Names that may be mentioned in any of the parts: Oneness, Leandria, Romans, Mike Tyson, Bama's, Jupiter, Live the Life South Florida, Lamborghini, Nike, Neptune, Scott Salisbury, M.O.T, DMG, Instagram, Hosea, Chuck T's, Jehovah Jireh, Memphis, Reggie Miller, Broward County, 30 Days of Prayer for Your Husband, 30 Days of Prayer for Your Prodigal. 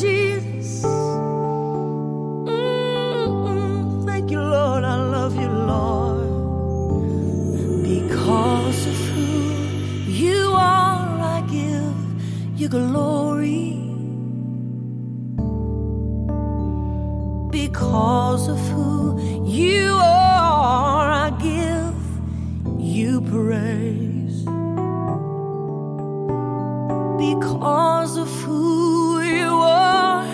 Jesus. Thank you, Lord. I love you, Lord. Because of who you are, I give you glory. Because of who you are, I give you praise. Because of who you are,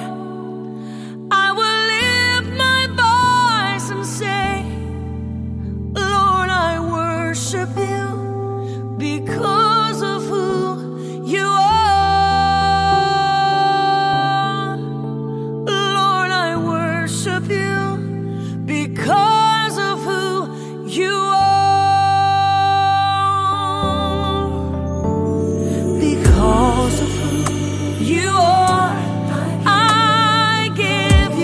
I will lift my voice and say, Lord, I worship you. Because of who you are, Lord, I worship you. Because of who you are. Because of who you are, I give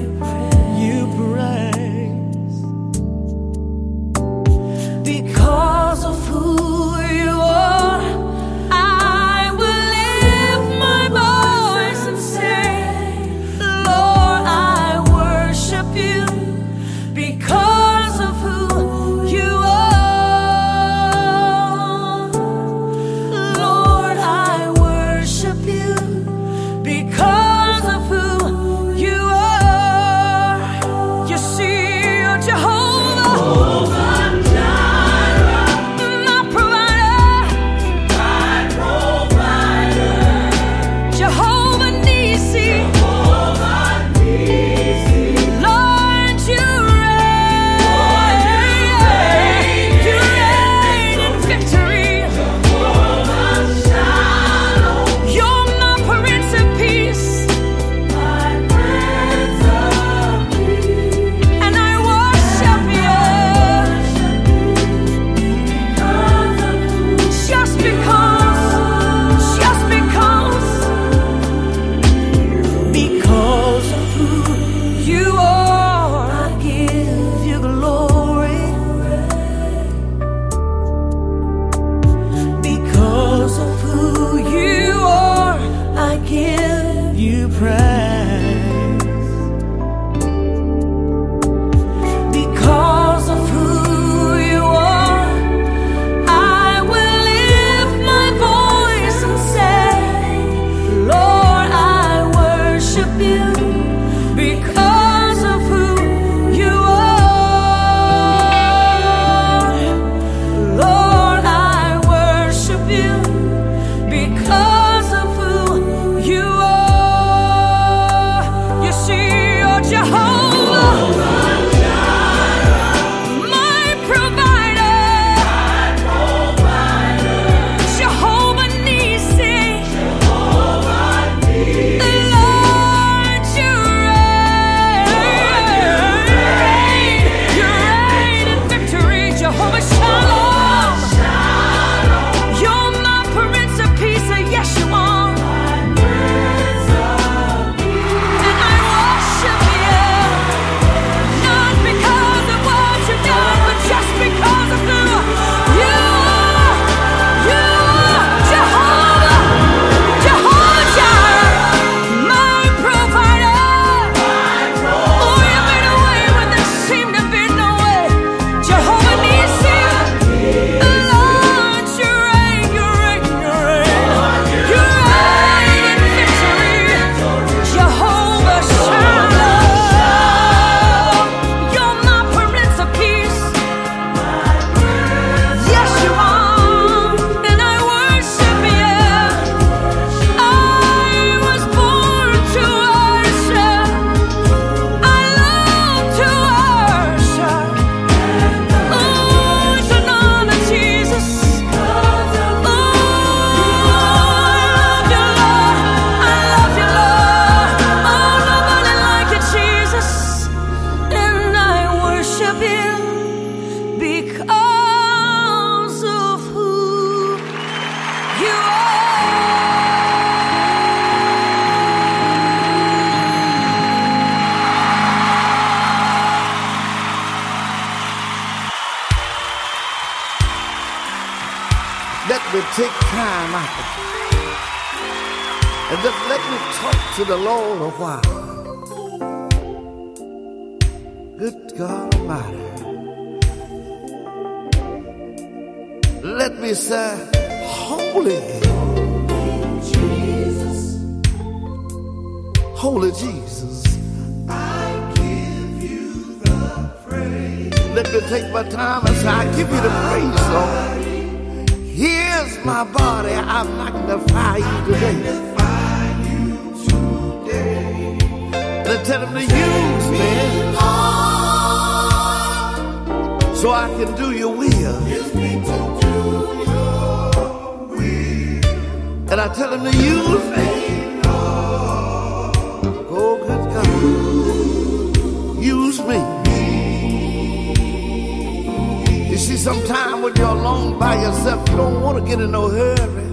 you praise. Because of who you are, I will lift my voice and say, Lord, I worship you. Because of who you are. Because of who you are, you see, you're Jehovah, Jehovah Jireh, my provider. Let me take time out and just let me talk to the Lord a while. Good God Almighty. Let me say, holy, Jesus, holy Jesus, I give you the praise. Let me take my time and say, I give you the praise, Lord. Here's my body, I magnify you today. And tell him to use me so I can do your will. And I tell him to use me. Oh, good God. Use me. You see, sometimes when you're alone by yourself, you don't want to get in no hurry.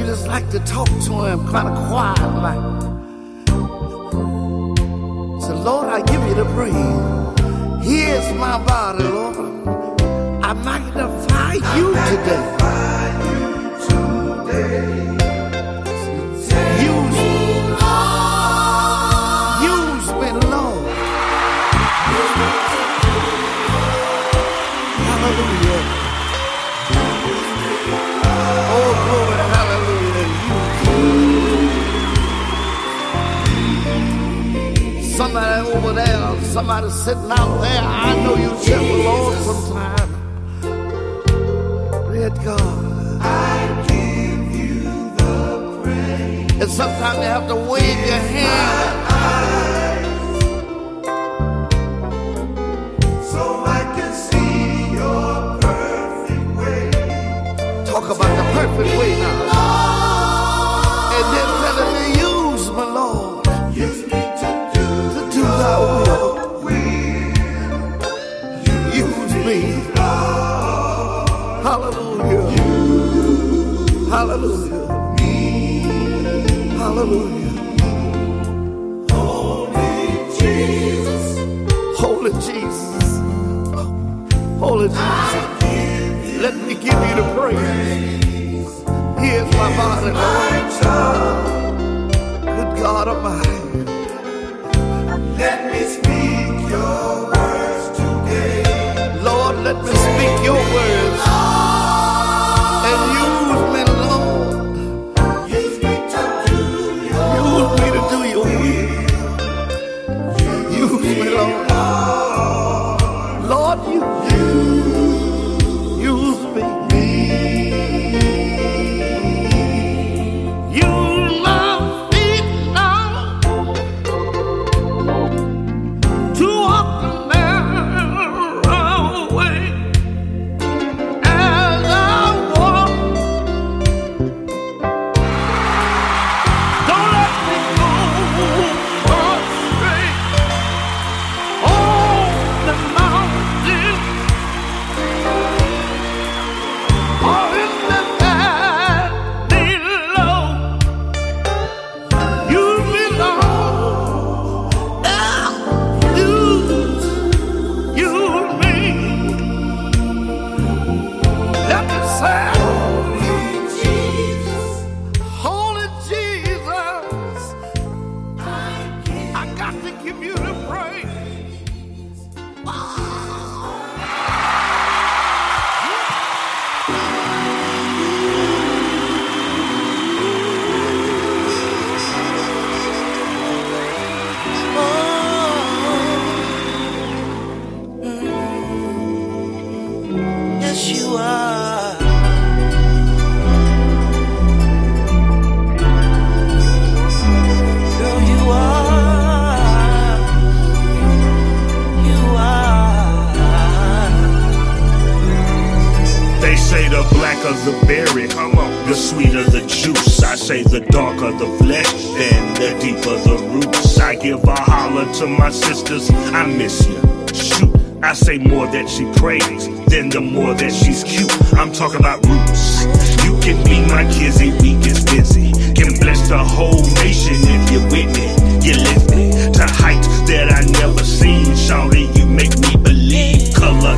You just like to talk to him kind of quiet like. So, Lord, I give you the praise. Here's my body, Lord. I magnify you today. Somebody over there, somebody sitting out there, I know you tremble, Lord, sometime. Red God, I give you the praise. And sometimes you have to wave your hand so I can see your perfect way. Talk about the perfect way now. Hallelujah. Hallelujah. Holy Jesus. Holy Jesus. Holy Jesus. Let me give you the praise. Here's my body, Lord. Good God Almighty. Let me speak your words today. Lord, let me speak your words.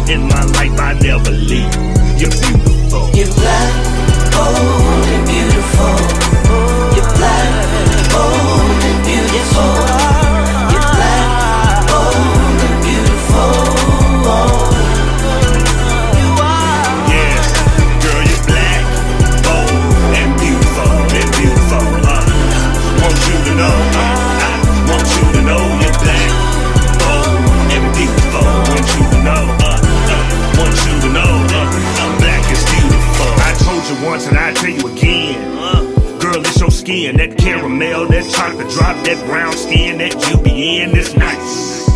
In my life I never leave. You're beautiful. beautiful. You're black, bold and beautiful. You're black, bold and beautiful. You're black, bold and beautiful. You are. Yeah, girl, you're black, bold and beautiful. And beautiful. Want you to know, I want you to know you're black, bold and beautiful. Want you to know, want you to know black is beautiful. I told you once and I tell you again. Girl, it's your skin, that caramel, that chocolate drop, that brown skin, that you be in, it's nice.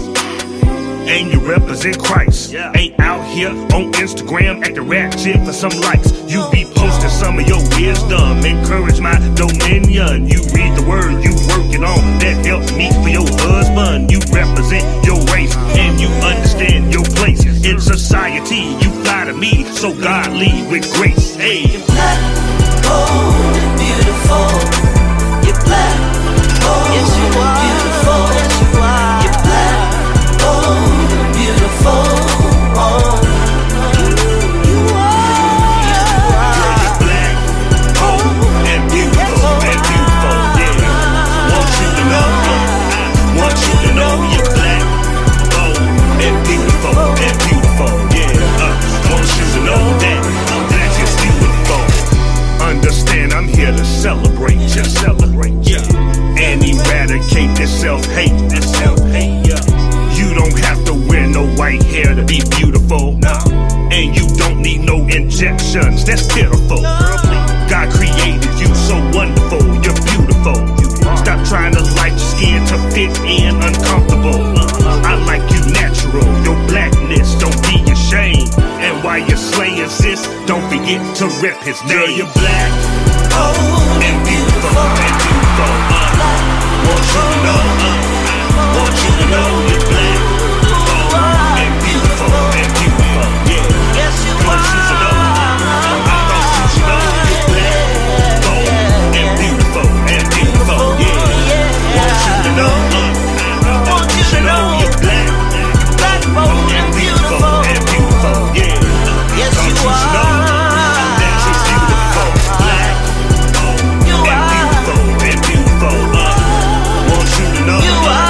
And you represent Christ. Yeah. Ain't out here on Instagram at the rap shit for some likes. You be posting some of your wisdom. Encourage my dominion. You read the word, you work it on. That helps me for your husband. You represent your race and you understand your place in society. You fly to me, so God lead with grace. Hey, you're black, bold and beautiful. You're black, bold and beautiful. You're black, bold and beautiful. You are. Girl, you're black, bold and beautiful. And beautiful, yeah. Want you to know, I want you to know you're black, bold and beautiful. And beautiful, yeah. Want you to know that I'm black is beautiful. Understand, I'm here to celebrate, just celebrate, yeah. And eradicate this self-hate, this self-hate, yeah. You don't have to wear no white hair to be beautiful. No. And you don't need no injections, that's pitiful. No. God created you so wonderful, you're beautiful. Stop trying to light your skin to fit in uncomfortable. I like you natural, your blackness, don't be ashamed. And while you're slaying sis, don't forget to rep his name. Girl, you're black, bold, and beautiful, and beautiful. Want you to know, want you to know you're black, bold, and beautiful, and beautiful, yeah. Yes, you are. Want you to know, I want you to know you're black, bold, and beautiful, yeah. Want you to know, I want you to know you're black, bold, and beautiful, yeah. Yes, you are. That you're beautiful, black, bold, and beautiful, want you to know you are.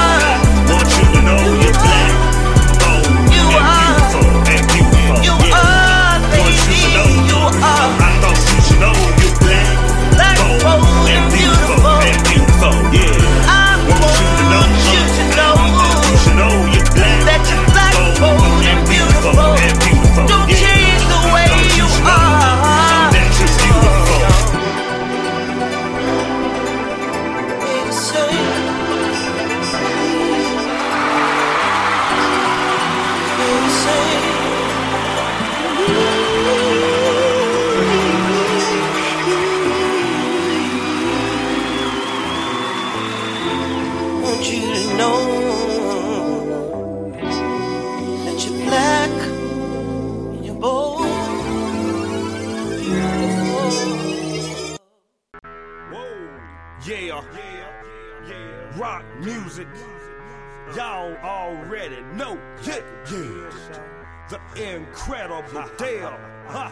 Incredible Dale, huh?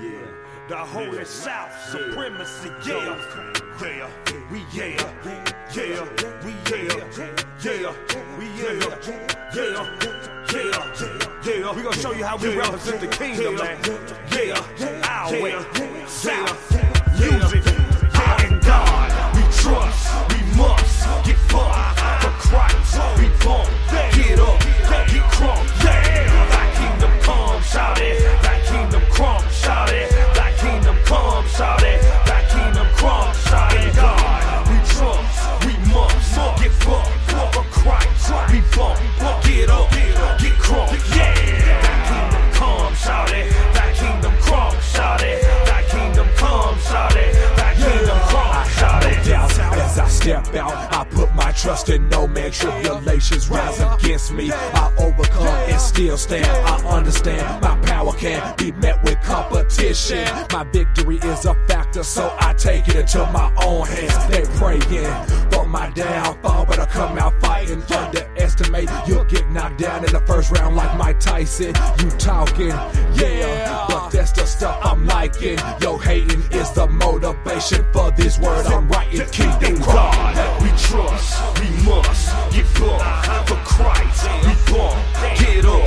Yeah, the Holy South supremacy, yeah, yeah, we yeah, yeah, we yeah, yeah, we yeah, yeah, yeah, yeah. We gonna show you how we represent the kingdom, man. Yeah, our way, South, music, I and God, we trust, we must get fucked for Christ, we won't get up, get crunk, yeah. Shout it, thy kingdom come, shout it, thy kingdom come, shout it, thy kingdom come, shout it. God, we trust, we must get fucked for Christ. We bump, get up, get crunk, yeah. Thy kingdom come, shout it, thy kingdom come, shout it, thy kingdom come, shout it, thy kingdom come, shout it. As I step out, I put my trust in no man. Tribulations rise against me, I overcome and still stand. I understand my power can be met with competition. My victory is a factor, so I take it into my own hands. They praying for my downfall, but I come out fighting. Underestimate, you'll get knocked down in the first round like Mike Tyson. You talking, yeah, but that's the stuff I'm like. liking. Yo, hating is the motivation for this word I'm writing. Kingdom God, we trust, we must get plucked for Christ. We bump, get up,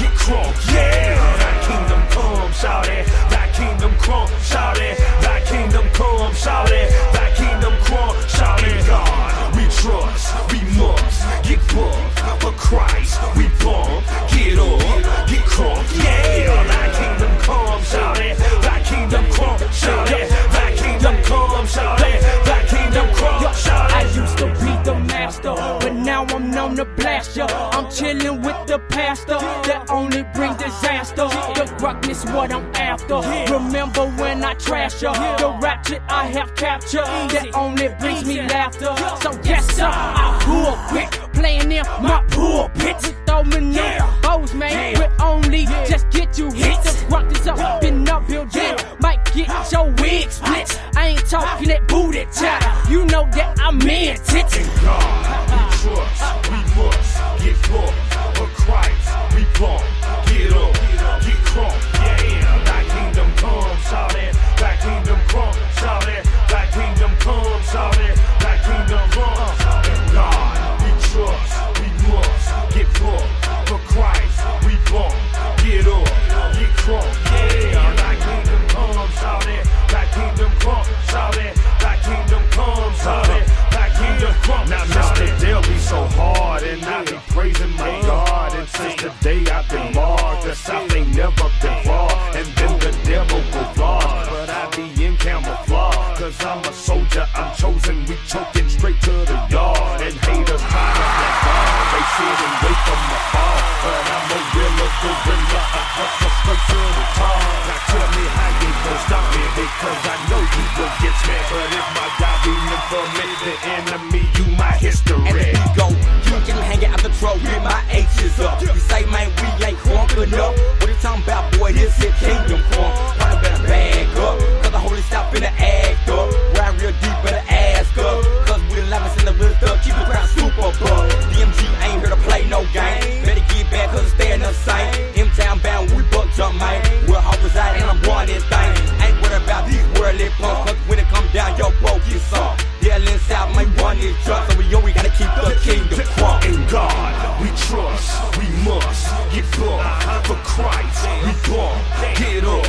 get crunk, yeah. Thy kingdom come, shout it. Thy kingdom crunk, shout it. Thy kingdom come, shout it. Thy kingdom crunk, shout it. God, we trust, we must get plucked for Christ. We bump, get up, get crunk, yeah. Thy kingdom come, shout it. Thy kingdom crunk, shout it. Thy kingdom come, shout it. Thy kingdom crunk, shout it. I used to be the master, but now I'm known to blast ya. I'm chilling with the pastor that only brings disaster. The gruck is what I'm after. Remember when I trash ya? The ratchet I have captured that only brings me laughter. So yes sir, I pull quick, playing in my pulpit. Throw me no bows, man, but only just get you hit. The gruck is up in the building, might get your wig split. I ain't talking that booty child, you know that I meant it. In God we trust, we must get born for Christ. We born, get up, get crunk, yeah. Thy kingdom come, shout it. Thy kingdom crunk, shout it. Thy kingdom come, shout it. Thy kingdom run, shout it. God, we trust, we must get born for Christ. We born, get up, get crunk, yeah. Thy kingdom come, shout it. Thy kingdom crunk, shout it. Thy kingdom come, shout it. Now, Mr. Dale be so hard, and I be praising my God. And since the day I've been marred, the South ain't never been far. And then the devil go far, but I be in camouflage. Cause I'm a soldier, I'm chosen, we choking straight to the yard. And haters tired of that ball, they sit and wait for my fall. But I'm a real gorilla, I hustle straight to the top. Now tell me how you gon' stop me, because I know you will get smacked. But if my God be never made the enemy, you my history. And there you go, you can hang out the troll, get my H's up. You say, man, we ain't crunk enough. What you talking about, boy? This is kingdom crunk. Probably better bag up, cause the holy stop finna act up. Ride real deep, better ask up, cause we the lavish in the wisdom, keep the crowd super buff. DMG ain't here to play no game, better get back cause it's staying the same. M-Town bound, we buck jump, man. We're all residing and I'm one this thing. Ain't worried about these worldly punks, cause when it come down, yo, bro, get some. Inside my one is just, so we always gotta keep the kingdom crunk. In God we trust, we must get plucked for Christ. We born, get up,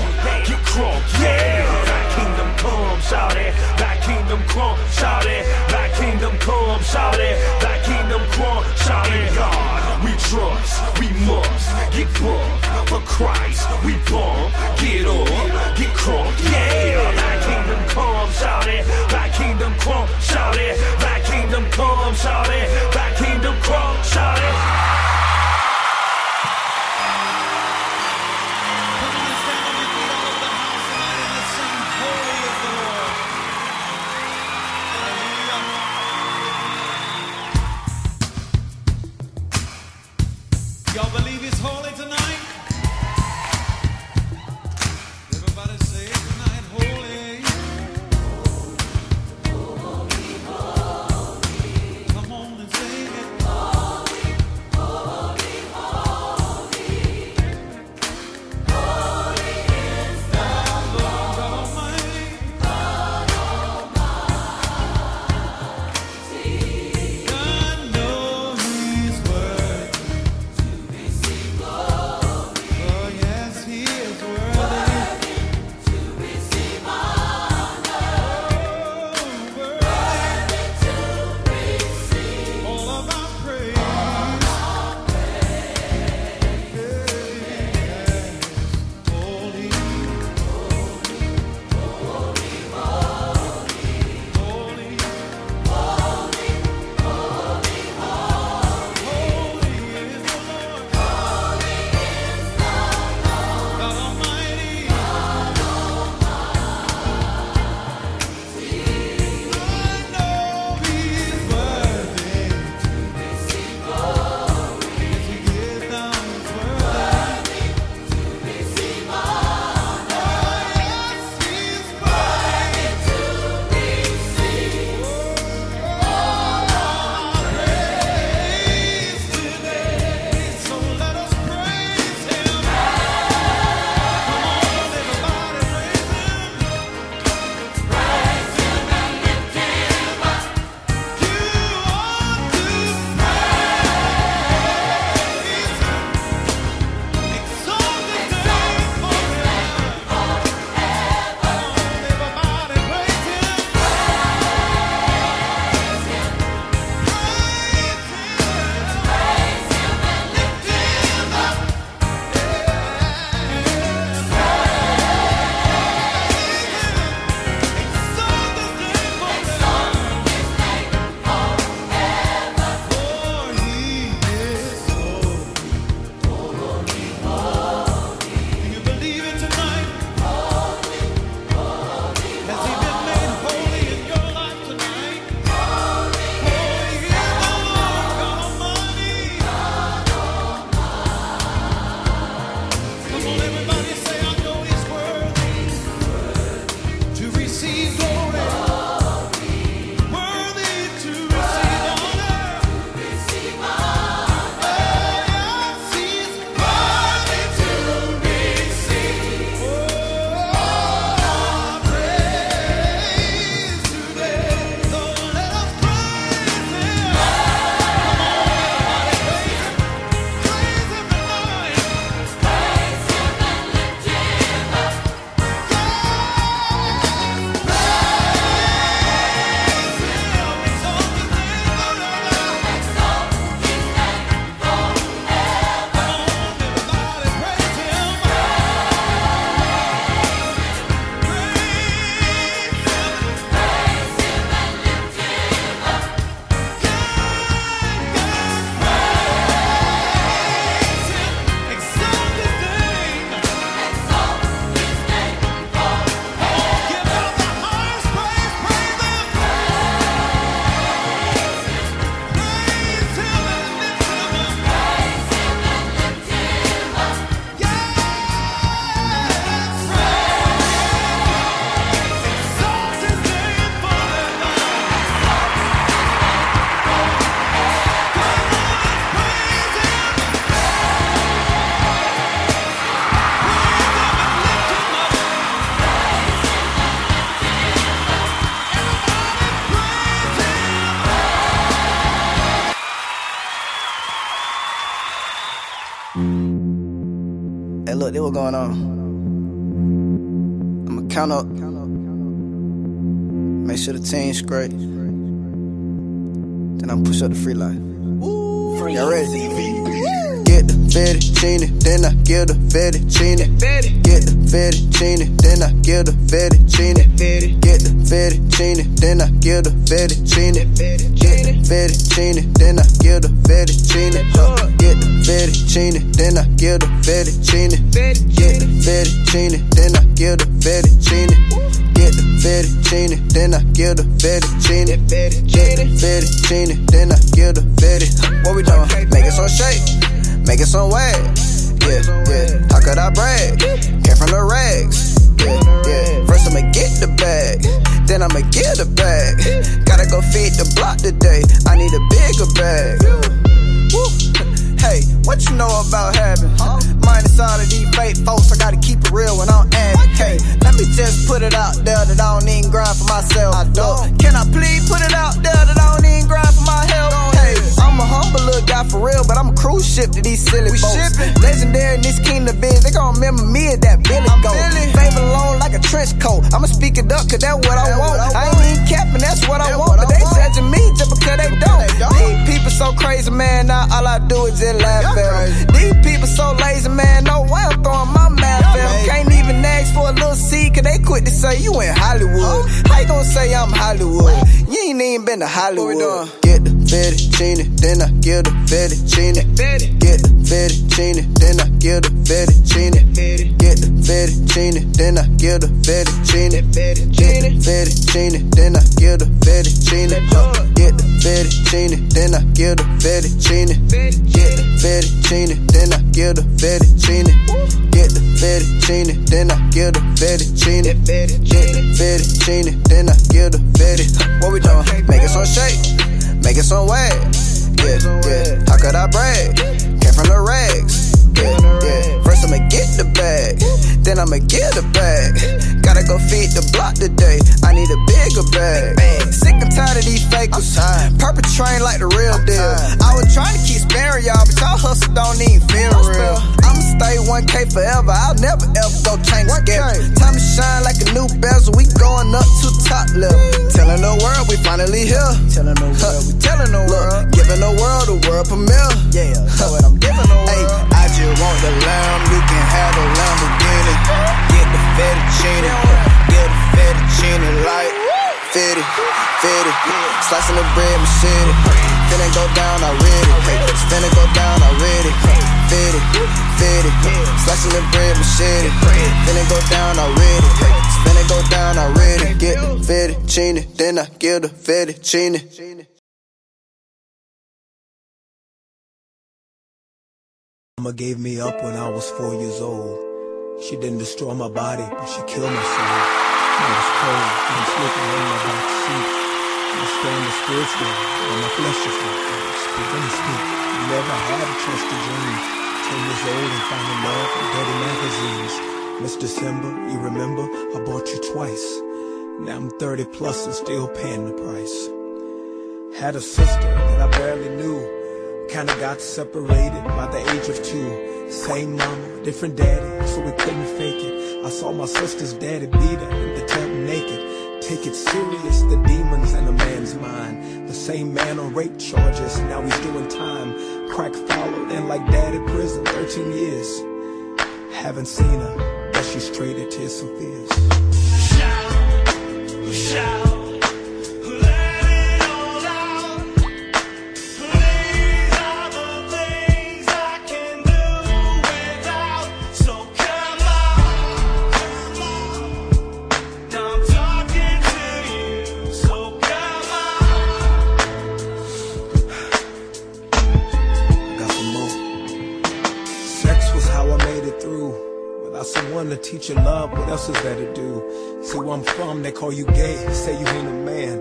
get crunk, yeah. Thy kingdom come, shout it. Thy kingdom crunk, shout it. Thy kingdom come, shout it. Thy kingdom crunk, shout it. In God we trust, we must get plucked for Christ. We born, get up, get crunk, yeah. Thy kingdom come, shout it. Thy kingdom crunk, shout it. Thy kingdom come, shout it. Thy kingdom come, shout it. Y'all believe it's holy tonight? Everybody say tonight, holy. Holy, holy. Come on and say This what's going on. I'ma count up. Make sure the team's straight. Then I'ma push up the free life. Y'all ready? Get the fettuccine, then I get the fettuccine. Get the fettuccine, then I get the fettuccine. Get the fettuccine, then I get the fettuccine. Get the fettuccine, then I get the fettuccine. Get the fettuccine, then I get the fettuccine. Get the fettuccine, then I get the fettuccine. Get the fettuccine, then I get the fettuccine. Get the fettuccine, then I get the fettuccine. What we doing? Make it some shake, make it some wag. Yeah, yeah, how could I brag? Came from the rags. Yeah, yeah, first I'ma get the bag, then I'ma get the bag. Gotta go feed the block today, I need a bigger bag. Hey, what you know about having? Minus all of these fake folks, I gotta keep it real when I'm acting. Hey, let me just put it out there that I don't even grind for myself. I don't. Can I please put it out there that I don't even grind for my health? Hey, I'm a humble little guy for real, but I'm a cruise ship to these silly we folks. Shipping. Legendary in this kingdom biz, they gon' remember me as that Billy Goat. Fame alone like a trench coat. I'ma speak it up, cause that's what I want. I ain't even capping, that's what I want. But they judging me just because they don't. These people so crazy, man, now all I do is just laugh at them. These people so lazy, man, no way I'm throwing my mouth at them. Can't even ask for a little seed, cause they quick to say you in Hollywood. How you gon' say I'm Hollywood? You ain't even been to Hollywood. Get the fettuccine, then I get the fettuccine. Get the fettuccine, then I get the fettuccine. Get the fettuccine, then I get the fettuccine. Get the fettuccine, then I get the fettuccine. Get the fettuccine, then I get the fettuccine. Get the fettuccine, then I get the fettuccine. Get the fettuccine, then I get the fettuccine. Get the fettuccine, then I get the fettuccine. What we doing? Make it some shake, make it some wag. Yeah, yeah, how could I brag? Came from the rags. Yeah, yeah, first I'ma get the bag, then I'ma get the bag. Gotta go feed the block today, I need a bigger bag. Sick and tired of these fakers, perpetrating like the real deal. I was trying to keep sparing y'all, but y'all hustle don't even feel real. I'ma stay 1K forever, I'll never ever go change schedule. Time to shine like a new bezel, we going up to top level. Telling the world we finally here. Telling the world we telling the world. Giving the world a world premiere. Yeah, that's what I'm giving the world. I just want the lamb, you can have the Lamborghini. Get the fettuccine, get the fettuccine like fitty, fitty. Slicing the bread, machete. Finna go down already. Finna go down already. Fitty, fitty. Slicing the bread, machete. Finna go down already. Finna go down already. Get the fettuccine, then I get the fettuccine. Mama gave me up when I was 4 years old. She didn't destroy my body, but she killed my soul. I was cold and sleeping in my back seat. I was staying the spiritual, and my flesh was like, I was speaking to speak. Never had a chance to dream. 10 years old and finding love in dirty magazines. Miss December, you remember, I bought you twice. Now I'm 30 plus and still paying the price. Had a sister that I barely knew. Kinda got separated by the age of 2. Same mama, different daddy, so we couldn't fake it. I saw my sister's daddy beat her in the tub naked. Take it serious, the demons in a man's mind. The same man on rape charges, now he's doing time. Crack followed and like daddy prison, 13 years. Haven't seen her, but she's traded tears for fears. Shout, shout. Teach your love, what else is there to do? See where I'm from, they call you gay, say you ain't a man.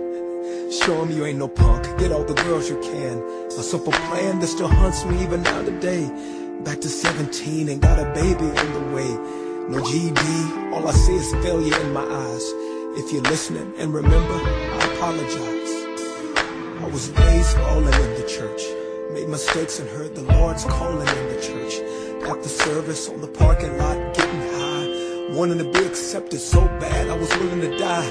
Show 'em you ain't no punk, get all the girls you can. A simple plan that still haunts me even now today. Back to 17 and got a baby on the way. No GD, all I see is failure in my eyes. If you're listening and remember, I apologize. I was raised falling in the church. Made mistakes and heard the Lord's calling in the church. After service on the parking lot, getting high, wanting to be accepted so bad I was willing to die.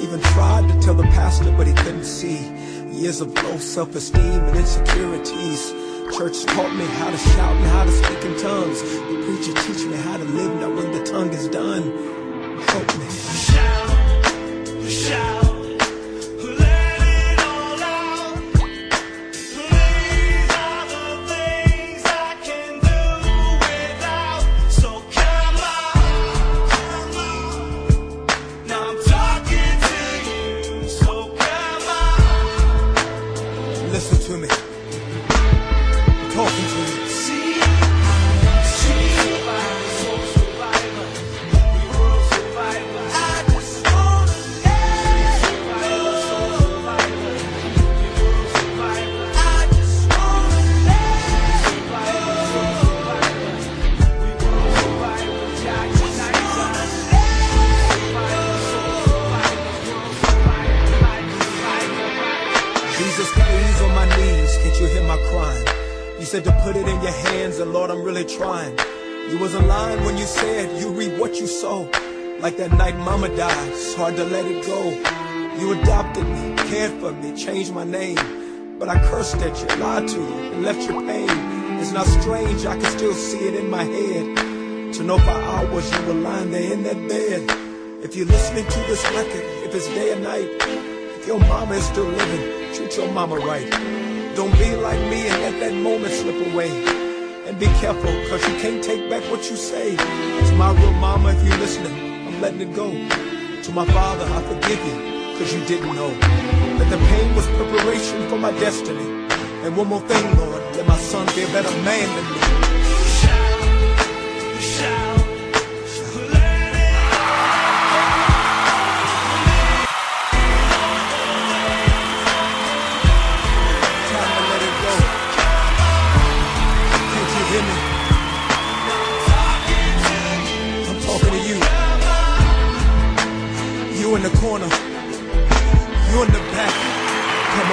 Even tried to tell the pastor, but he couldn't see. Years of low self-esteem and insecurities. Church taught me how to shout and how to speak in tongues. The preacher teach me how to live now when the tongue is done. Help me. Shout, shout. Trying. You wasn't lying when you said you reap what you sow. Like that night mama died, it's hard to let it go. You adopted me, cared for me, changed my name. But I cursed at you, lied to you, and left your pain. It's not strange, I can still see it in my head. To know for hours you were lying there in that bed. If you're listening to this record, if it's day or night, if your mama is still living, treat your mama right. Don't be like me and let that moment slip away. And be careful, cause you can't take back what you say. To my real mama, if you're listening, I'm letting it go. To my father, I forgive you, cause you didn't know that the pain was preparation for my destiny. And one more thing, Lord, let my son be a better man than me. In the corner, you in the back, come on.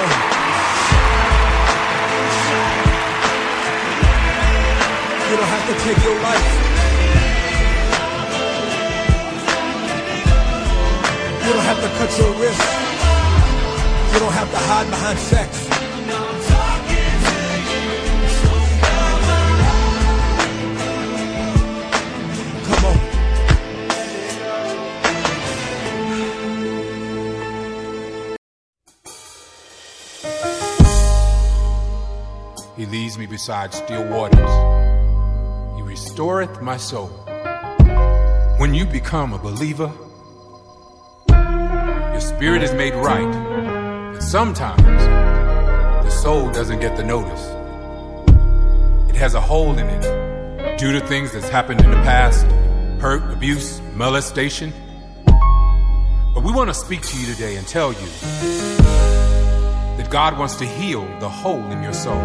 You don't have to take your life. You don't have to cut your wrist. You don't have to hide behind sex. Come on. He leads me beside still waters. He restoreth my soul. When you become a believer, your spirit is made right. But sometimes, the soul doesn't get the notice. It has a hole in it due to things that's happened in the past. Hurt, abuse, molestation. But we want to speak to you today and tell you that God wants to heal the hole in your soul.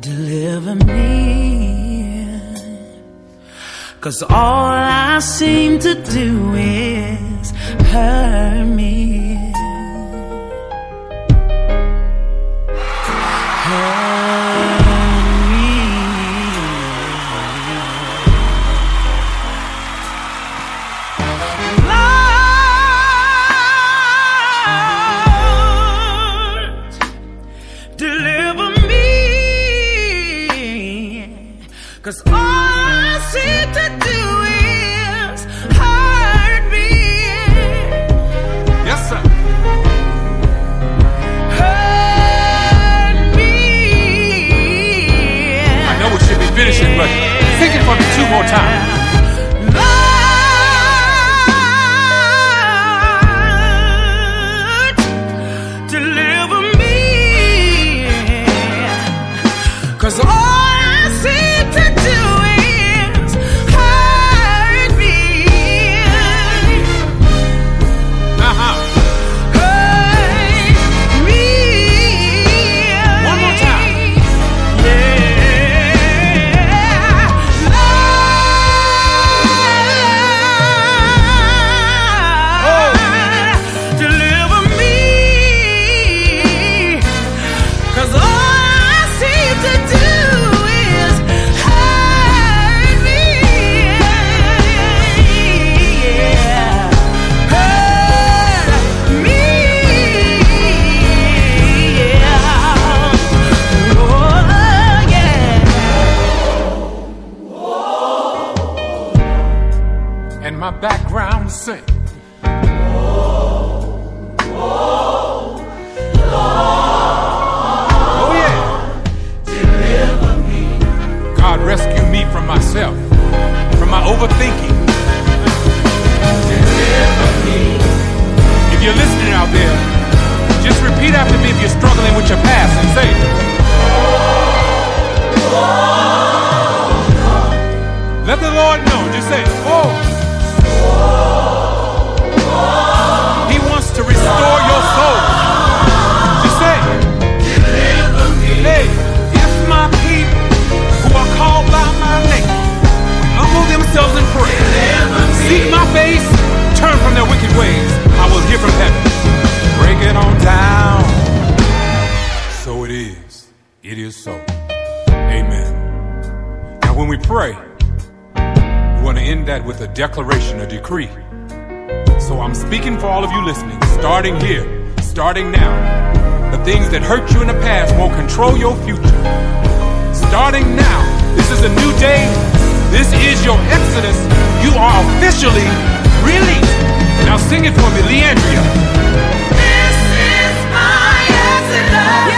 Deliver me, cause all I seem to do is hurt me, hurt me. Lord, deliver me, cause all I seem to do is hurt me. Yes, sir. Hurt me. I know it should be finishing, but sing it for me 2 more times. Do my background sing. Oh, oh, Lord, oh yeah, deliver me. God, rescue me from myself, from my overthinking. Deliver me. If you're listening out there, just repeat after me if you're struggling with your past and say, oh, oh. Let the Lord know. Just say, oh. He wants to restore your soul. Just say, hey, if my people who are called by my name humble themselves in prayer, seek my face, turn from their wicked ways, I will hear from heaven. Break it on down. So it is. It is so. Amen. Now when we pray, we're going to end that with a declaration, a decree. So I'm speaking for all of you listening, starting here, starting now. The things that hurt you in the past won't control your future. Starting now, this is a new day. This is your exodus. You are officially released. Now sing it for me, Leandria. This is my exodus.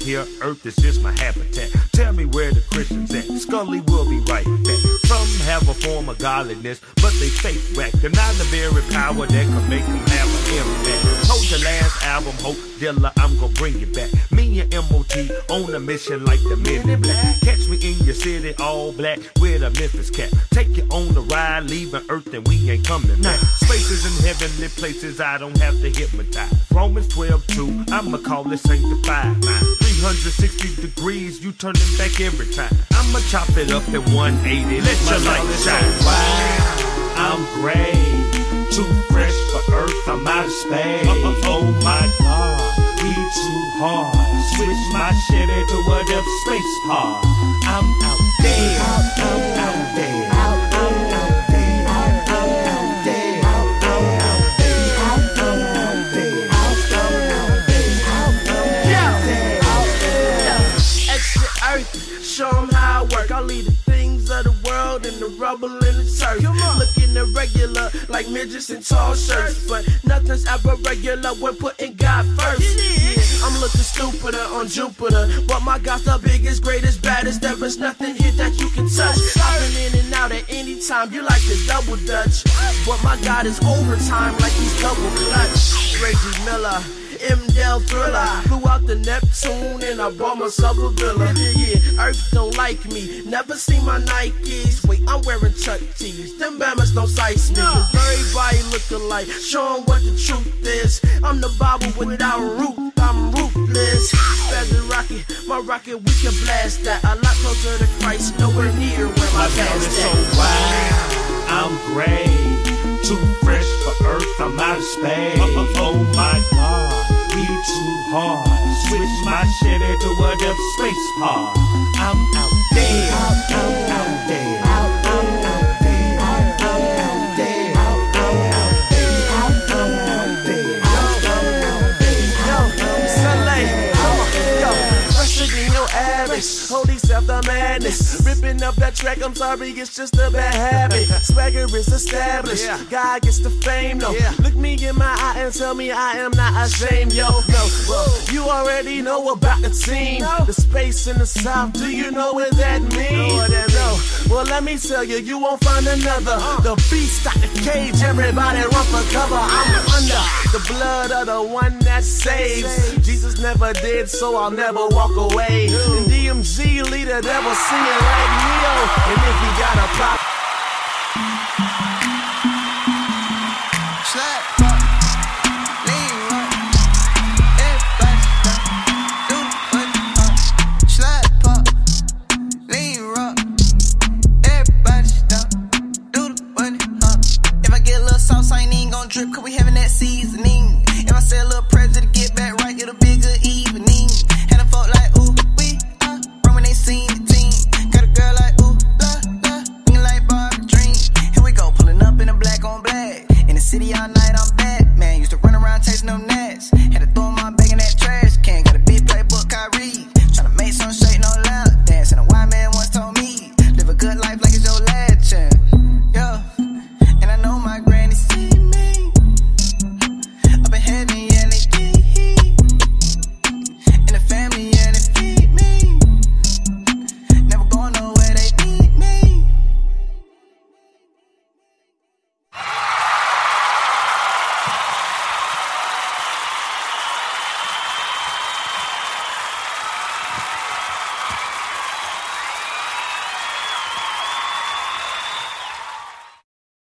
Yeah. Earth is just my habitat. Tell me where the Christians at. Scully will be right back. Some have a form of godliness, but they fake whack. Deny the very power that can make them have an impact. Hold your last album, Hope Dilla, I'm gonna bring it back. Me and M.O.T. on a mission like the Men in Black. Catch me in your city, all black, with a Memphis cap. Take you on the ride, leaving Earth and we ain't coming back. Spaces in heavenly places, I don't have to hypnotize. Romans 12:2, I'ma call it sanctified mind. 360 degrees, you turn it back every time. I'ma chop it up at 180, let your light shine. Wow, I'm great, too fresh for Earth, I'm out of space. Oh my God, we too hard. Switch my shit into whatever space hard. I'm out there, I'm out there. Show them how I work. I lead the things of the world and the rubble in the church. Looking irregular like midgets in tall shirts, but nothing's ever regular when putting God first. It is. I'm looking stupider on Jupiter, but my God's the biggest, greatest, baddest. There is nothing here that you can touch. I've been in and out at any time. You like the double dutch, but my God is overtime like he's double clutch. Reggie Miller, M.Del Thriller, flew out the Neptune and I bought myself a villa. Yeah, Earth don't like me, never seen my Nikes. Wait, I'm wearing Chuck T's, them Bama's don't size me. No. Everybody looking like, show 'em what the truth is. I'm the Bible without root, I'm ruthless. Feather rocket, my rocket, we can blast that. A lot closer to Christ, nowhere near where my past is. So wild, I'm great, too fresh for Earth, I'm out of space. Oh my God. Too hard, switch my Chevy to a deep space pod. I'm out there, out there, out there, out there, out there, out there, the madness, ripping up that track. I'm sorry, it's just a bad habit. Swagger is established, God gets the fame. No, look me in my eye and tell me I am not ashamed. Yo, no, you already know about the team, the space in the south. Do you know what that means? No, well, let me tell you, you won't find another. The beast out the cage, everybody run for cover. I'm under the blood of the one that saves. Jesus never did, so I'll never walk away. And DMG leader, the devil singing like Neo, and if he got a pop, slap.